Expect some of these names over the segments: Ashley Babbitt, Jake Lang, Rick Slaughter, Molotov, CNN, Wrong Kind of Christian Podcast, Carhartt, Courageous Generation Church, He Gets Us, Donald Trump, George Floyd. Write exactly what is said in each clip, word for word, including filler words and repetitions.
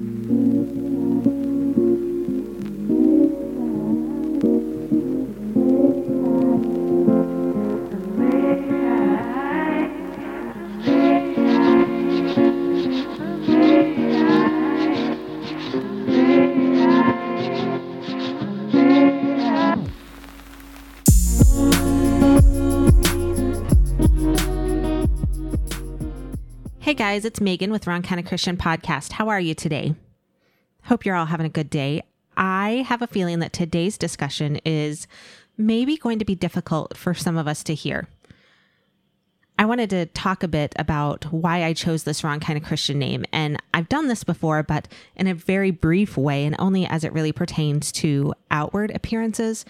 Hey guys, it's Megan with Wrong Kind of Christian Podcast. How are you today? Hope you're all having a good day. I have a feeling that today's discussion is maybe going to be difficult for some of us to hear. I wanted to talk a bit about why I chose this Wrong Kind of Christian name, and I've done this before, but in a very brief way and only as it really pertains to outward appearances.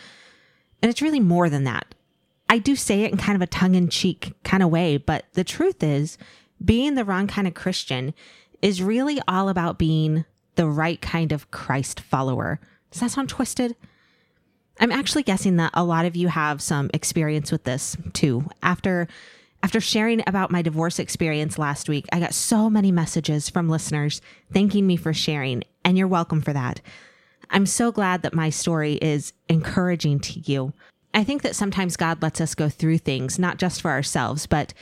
And it's really more than that. I do say it in kind of a tongue-in-cheek kind of way, but the truth is, being the wrong kind of Christian is really all about being the right kind of Christ follower. Does that sound twisted? I'm actually guessing that a lot of you have some experience with this too. After after sharing about my divorce experience last week, I got so many messages from listeners thanking me for sharing, and you're welcome for that. I'm so glad that my story is encouraging to you. I think that sometimes God lets us go through things, not just for ourselves, but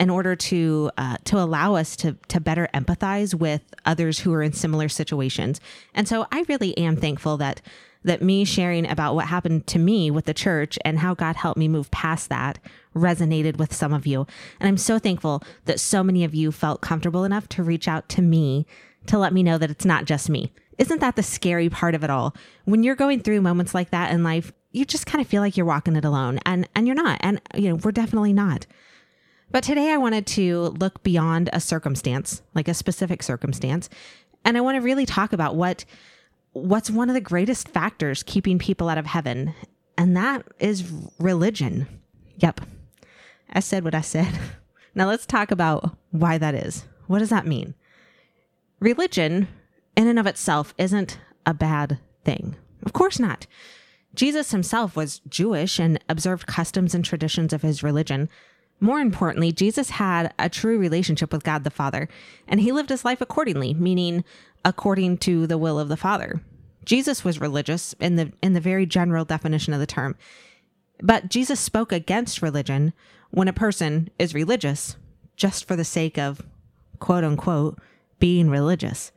in order to uh, to allow us to to better empathize with others who are in similar situations. And so I really am thankful that that me sharing about what happened to me with the church and how God helped me move past that resonated with some of you. And I'm so thankful that so many of you felt comfortable enough to reach out to me to let me know that it's not just me. Isn't that the scary part of it all? When you're going through moments like that in life, you just kind of feel like you're walking it alone, and and you're not. And you know, we're definitely not. But today I wanted to look beyond a circumstance, like a specific circumstance, and I want to really talk about what what's one of the greatest factors keeping people out of heaven, and that is religion. Yep, I said what I said. Now let's talk about why that is. What does that mean? Religion, in and of itself, isn't a bad thing. Of course not. Jesus himself was Jewish and observed customs and traditions of his religion. More importantly, Jesus had a true relationship with God the Father, and he lived his life accordingly, meaning according to the will of the Father. Jesus was religious in the in the very general definition of the term, but Jesus spoke against religion when a person is religious just for the sake of, quote unquote, being religious.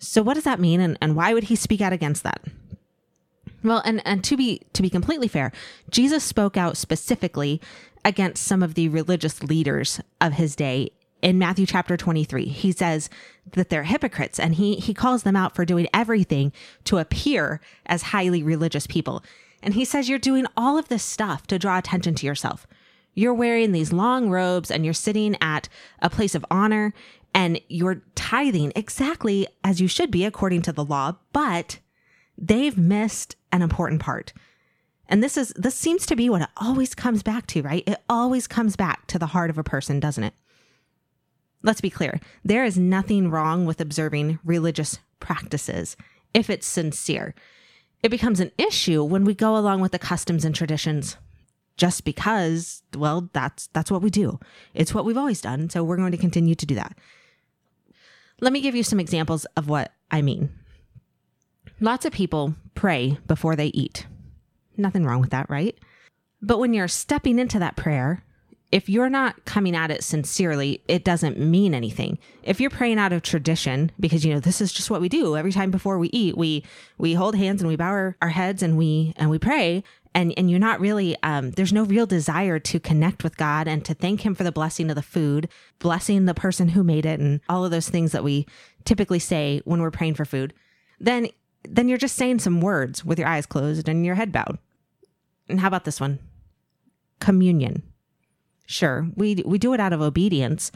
So what does that mean, and, and why would he speak out against that? Well, and, and to be to be completely fair, Jesus spoke out specifically against some of the religious leaders of his day. In Matthew chapter twenty-three, he says that they're hypocrites, and he he calls them out for doing everything to appear as highly religious people. And he says, you're doing all of this stuff to draw attention to yourself. You're wearing these long robes, and you're sitting at a place of honor, and you're tithing exactly as you should be according to the law, but they've missed an important part. And this is this seems to be what it always comes back to, right? It always comes back to the heart of a person, doesn't it? Let's be clear. There is nothing wrong with observing religious practices if it's sincere. It becomes an issue when we go along with the customs and traditions just because, well, that's that's what we do. It's what we've always done, so we're going to continue to do that. Let me give you some examples of what I mean. Lots of people pray before they eat. Nothing wrong with that, right? But when you're stepping into that prayer, if you're not coming at it sincerely, it doesn't mean anything. If you're praying out of tradition, because, you know, this is just what we do every time before we eat, we we hold hands and we bow our, our heads and we and we pray, and, and you're not really, um, there's no real desire to connect with God and to thank him for the blessing of the food, blessing the person who made it, and all of those things that we typically say when we're praying for food, then then you're just saying some words with your eyes closed and your head bowed. And how about this one? Communion. Sure, we we do it out of obedience.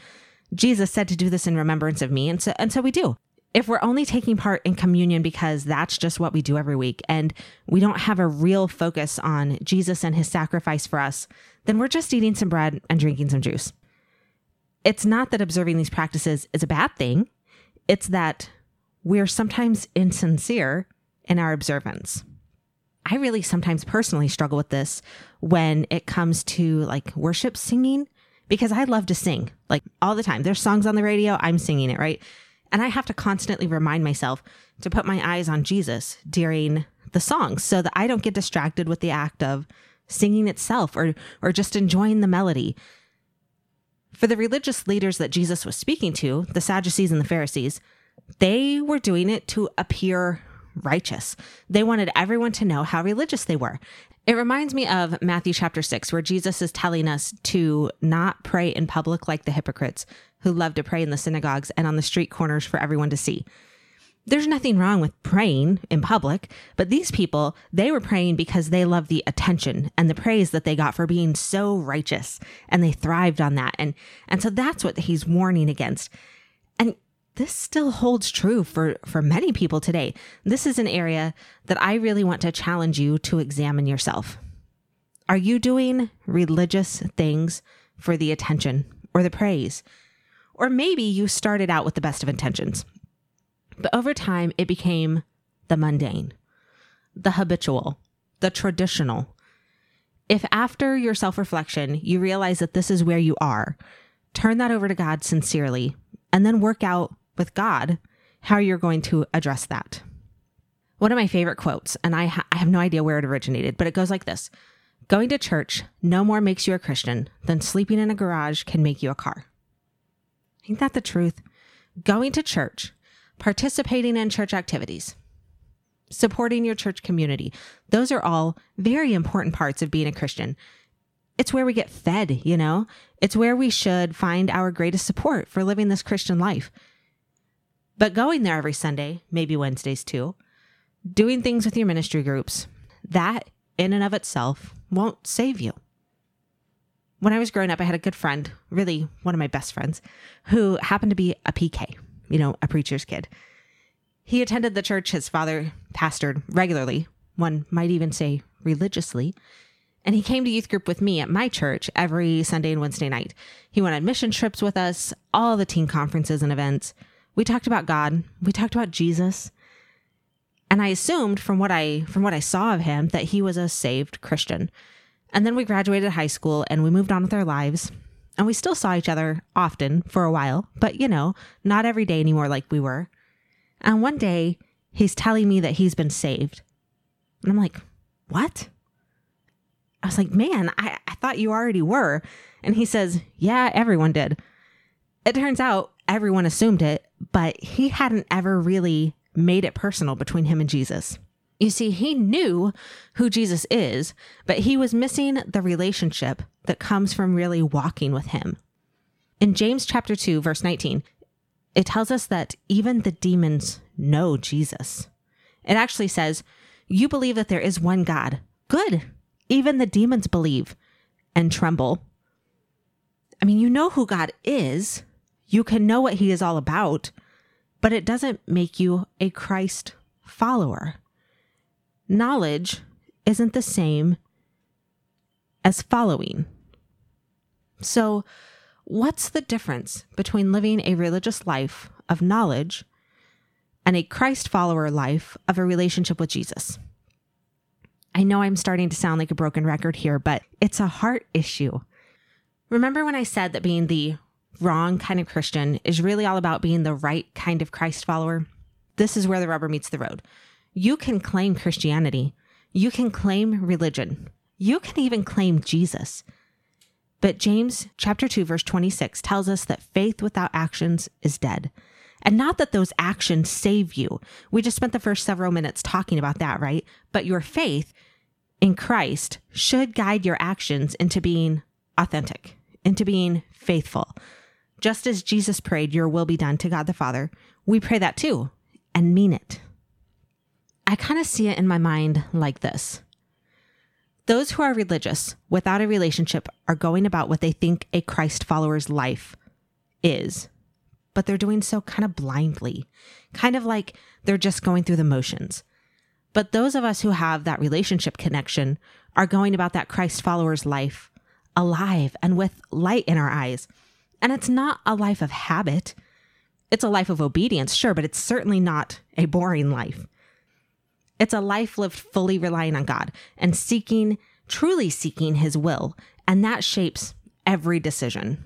Jesus said to do this in remembrance of me, and so and so we do. If we're only taking part in communion because that's just what we do every week, and we don't have a real focus on Jesus and his sacrifice for us, then we're just eating some bread and drinking some juice. It's not that observing these practices is a bad thing. It's that we're sometimes insincere in our observance. I really sometimes personally struggle with this when it comes to like worship singing, because I love to sing like all the time. There's songs on the radio, I'm singing it, right? And I have to constantly remind myself to put my eyes on Jesus during the song so that I don't get distracted with the act of singing itself or or just enjoying the melody. For the religious leaders that Jesus was speaking to, the Sadducees and the Pharisees, they were doing it to appear righteous. They wanted everyone to know how religious they were. It reminds me of Matthew chapter six, where Jesus is telling us to not pray in public like the hypocrites who love to pray in the synagogues and on the street corners for everyone to see. There's nothing wrong with praying in public, but these people, they were praying because they loved the attention and the praise that they got for being so righteous, and they thrived on that. And and so that's what he's warning against. And this still holds true for, for many people today. This is an area that I really want to challenge you to examine yourself. Are you doing religious things for the attention or the praise? Or maybe you started out with the best of intentions, but over time it became the mundane, the habitual, the traditional. If after your self-reflection, you realize that this is where you are, turn that over to God sincerely, and then work out with God how you're going to address that. One of my favorite quotes, and I, ha- I have no idea where it originated, but it goes like this: going to church no more makes you a Christian than sleeping in a garage can make you a car. Ain't that the truth? Going to church, participating in church activities, supporting your church community, those are all very important parts of being a Christian. It's where we get fed, you know? It's where we should find our greatest support for living this Christian life. But going there every Sunday, maybe Wednesdays too, doing things with your ministry groups, that in and of itself won't save you. When I was growing up, I had a good friend, really one of my best friends, who happened to be a P K, you know, a preacher's kid. He attended the church his father pastored regularly, one might even say religiously. And he came to youth group with me at my church every Sunday and Wednesday night. He went on mission trips with us, all the teen conferences and events. We talked about God. We talked about Jesus. And I assumed from what I from what I saw of him that he was a saved Christian. And then we graduated high school and we moved on with our lives. And we still saw each other often for a while, but you know, not every day anymore like we were. And one day he's telling me that he's been saved. And I'm like, what? I was like, man, I, I thought you already were. And he says, yeah, everyone did. It turns out everyone assumed it, but he hadn't ever really made it personal between him and Jesus. You see, he knew who Jesus is, but he was missing the relationship that comes from really walking with him. In James chapter two, verse nineteen, it tells us that even the demons know Jesus. It actually says, you believe that there is one God. Good. Even the demons believe and tremble. I mean, you know who God is. You can know what he is all about, but it doesn't make you a Christ follower. Knowledge isn't the same as following. So what's the difference between living a religious life of knowledge and a Christ follower life of a relationship with Jesus? I know I'm starting to sound like a broken record here, but it's a heart issue. Remember when I said that being the wrong kind of Christian is really all about being the right kind of Christ follower? This is where the rubber meets the road. You can claim Christianity. You can claim religion. You can even claim Jesus. But James chapter two, verse twenty-six tells us that faith without actions is dead. And not that those actions save you. We just spent the first several minutes talking about that, right? But your faith in Christ should guide your actions into being authentic, into being faithful. Just as Jesus prayed, your will be done to God the Father, we pray that too and mean it. I kind of see it in my mind like this. Those who are religious without a relationship are going about what they think a Christ follower's life is, but they're doing so kind of blindly, kind of like they're just going through the motions. But those of us who have that relationship connection are going about that Christ follower's life alive and with light in our eyes. And it's not a life of habit. It's a life of obedience, sure, but it's certainly not a boring life. It's a life lived fully relying on God and seeking, truly seeking his will. And that shapes every decision.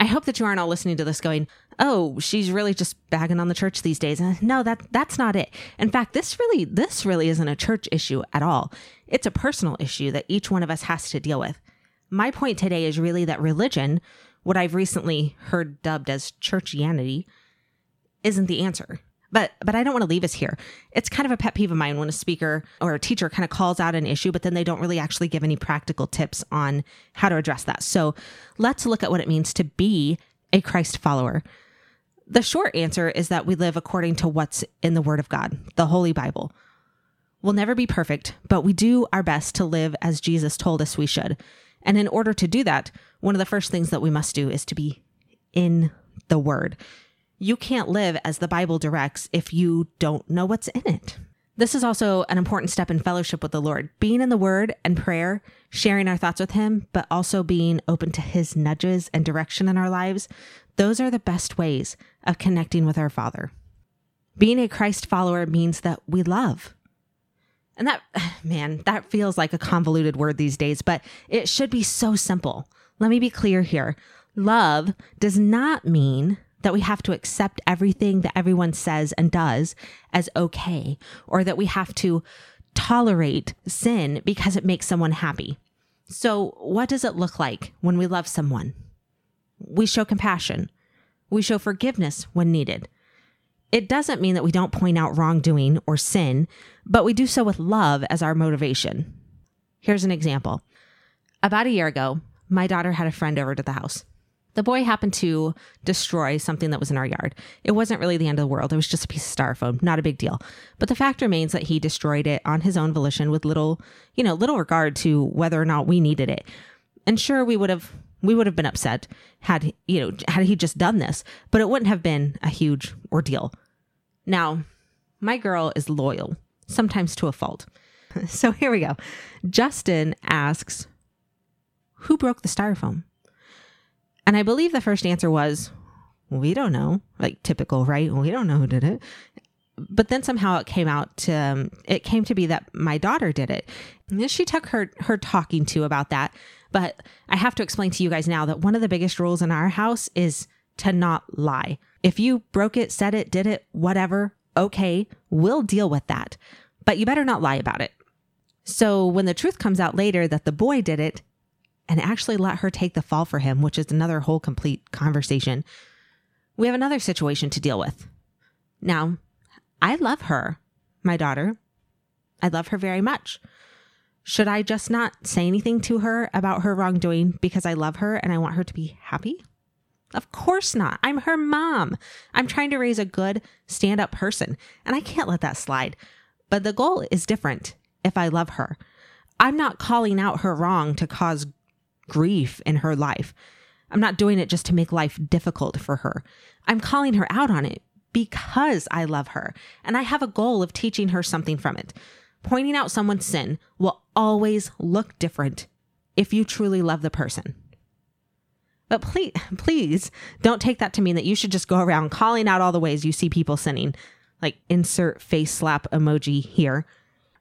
I hope that you aren't all listening to this going, oh, she's really just bagging on the church these days. No, that that's not it. In fact, this really this really isn't a church issue at all. It's a personal issue that each one of us has to deal with. My point today is really that religion, what I've recently heard dubbed as churchianity, isn't the answer. But but I don't want to leave us here. It's kind of a pet peeve of mine when a speaker or a teacher kind of calls out an issue, but then they don't really actually give any practical tips on how to address that. So let's look at what it means to be a Christ follower. The short answer is that we live according to what's in the Word of God, the Holy Bible. We'll never be perfect, but we do our best to live as Jesus told us we should. And in order to do that, one of the first things that we must do is to be in the Word. You can't live as the Bible directs if you don't know what's in it. This is also an important step in fellowship with the Lord, being in the Word and prayer, sharing our thoughts with Him, but also being open to His nudges and direction in our lives. Those are the best ways of connecting with our Father. Being a Christ follower means that we love. And that, man, that feels like a convoluted word these days, but it should be so simple. Let me be clear here. Love does not mean that we have to accept everything that everyone says and does as okay, or that we have to tolerate sin because it makes someone happy. So what does it look like when we love someone? We show compassion. We show forgiveness when needed. It doesn't mean that we don't point out wrongdoing or sin, but we do so with love as our motivation. Here's an example. About a year ago, my daughter had a friend over to the house. The boy happened to destroy something that was in our yard. It wasn't really the end of the world. It was just a piece of styrofoam, not a big deal. But the fact remains that he destroyed it on his own volition with little, you know, little regard to whether or not we needed it. And sure, we would have we would have been upset had, you know, had he just done this, but it wouldn't have been a huge ordeal. Now, my girl is loyal, sometimes to a fault. So here we go. Justin asks, "Who broke the styrofoam?" And I believe the first answer was, we don't know, like typical, right? We don't know who did it. But then somehow it came out, to, um, it came to be that my daughter did it. And then she took her, her talking to about that. But I have to explain to you guys now that one of the biggest rules in our house is to not lie. If you broke it, said it, did it, whatever, okay, we'll deal with that. But you better not lie about it. So when the truth comes out later that the boy did it, and actually let her take the fall for him, which is another whole complete conversation, we have another situation to deal with. Now, I love her, my daughter. I love her very much. Should I just not say anything to her about her wrongdoing because I love her and I want her to be happy? Of course not. I'm her mom. I'm trying to raise a good stand-up person, and I can't let that slide. But the goal is different if I love her. I'm not calling out her wrong to cause grief in her life. I'm not doing it just to make life difficult for her. I'm calling her out on it because I love her and I have a goal of teaching her something from it. Pointing out someone's sin will always look different if you truly love the person. But please, please don't take that to mean that you should just go around calling out all the ways you see people sinning, like insert face slap emoji here.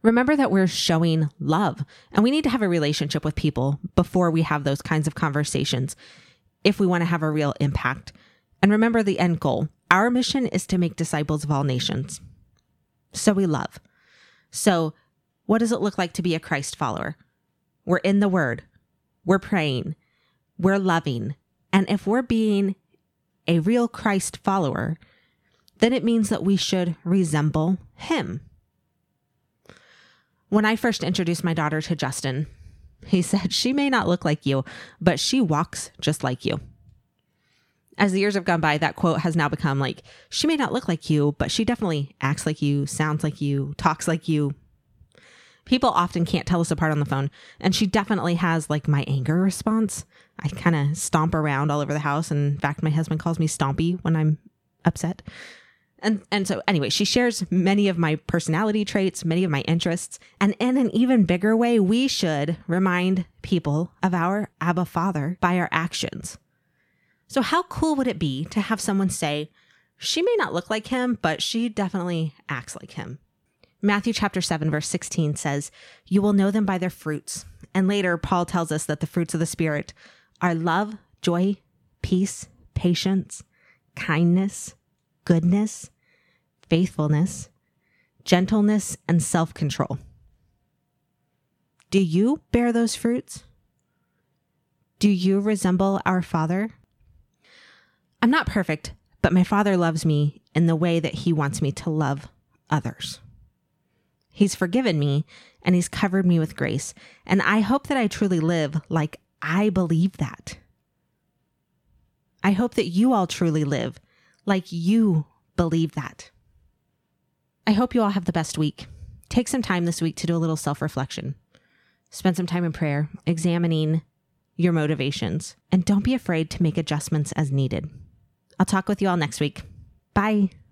Remember that we're showing love, and we need to have a relationship with people before we have those kinds of conversations if we want to have a real impact. And remember the end goal. Our mission is to make disciples of all nations. So we love. So what does it look like to be a Christ follower? We're in the Word. We're praying. We're loving. And if we're being a real Christ follower, then it means that we should resemble Him. When I first introduced my daughter to Justin, he said, "She may not look like you, but she walks just like you." As the years have gone by, that quote has now become like, "She may not look like you, but she definitely acts like you, sounds like you, talks like you." People often can't tell us apart on the phone, and she definitely has like my anger response. I kind of stomp around all over the house. And in fact, my husband calls me Stompy when I'm upset. And and so anyway, she shares many of my personality traits, many of my interests, and in an even bigger way, we should remind people of our Abba Father by our actions. So how cool would it be to have someone say, "She may not look like him, but she definitely acts like him." Matthew chapter seven, verse sixteen says, "You will know them by their fruits." And later, Paul tells us that the fruits of the Spirit are love, joy, peace, patience, kindness, goodness, faithfulness, gentleness, and self-control. Do you bear those fruits? Do you resemble our Father? I'm not perfect, but my Father loves me in the way that he wants me to love others. He's forgiven me and he's covered me with grace. And I hope that I truly live like I believe that. I hope that you all truly live like you believe that. I hope you all have the best week. Take some time this week to do a little self-reflection. Spend some time in prayer, examining your motivations, and don't be afraid to make adjustments as needed. I'll talk with you all next week. Bye.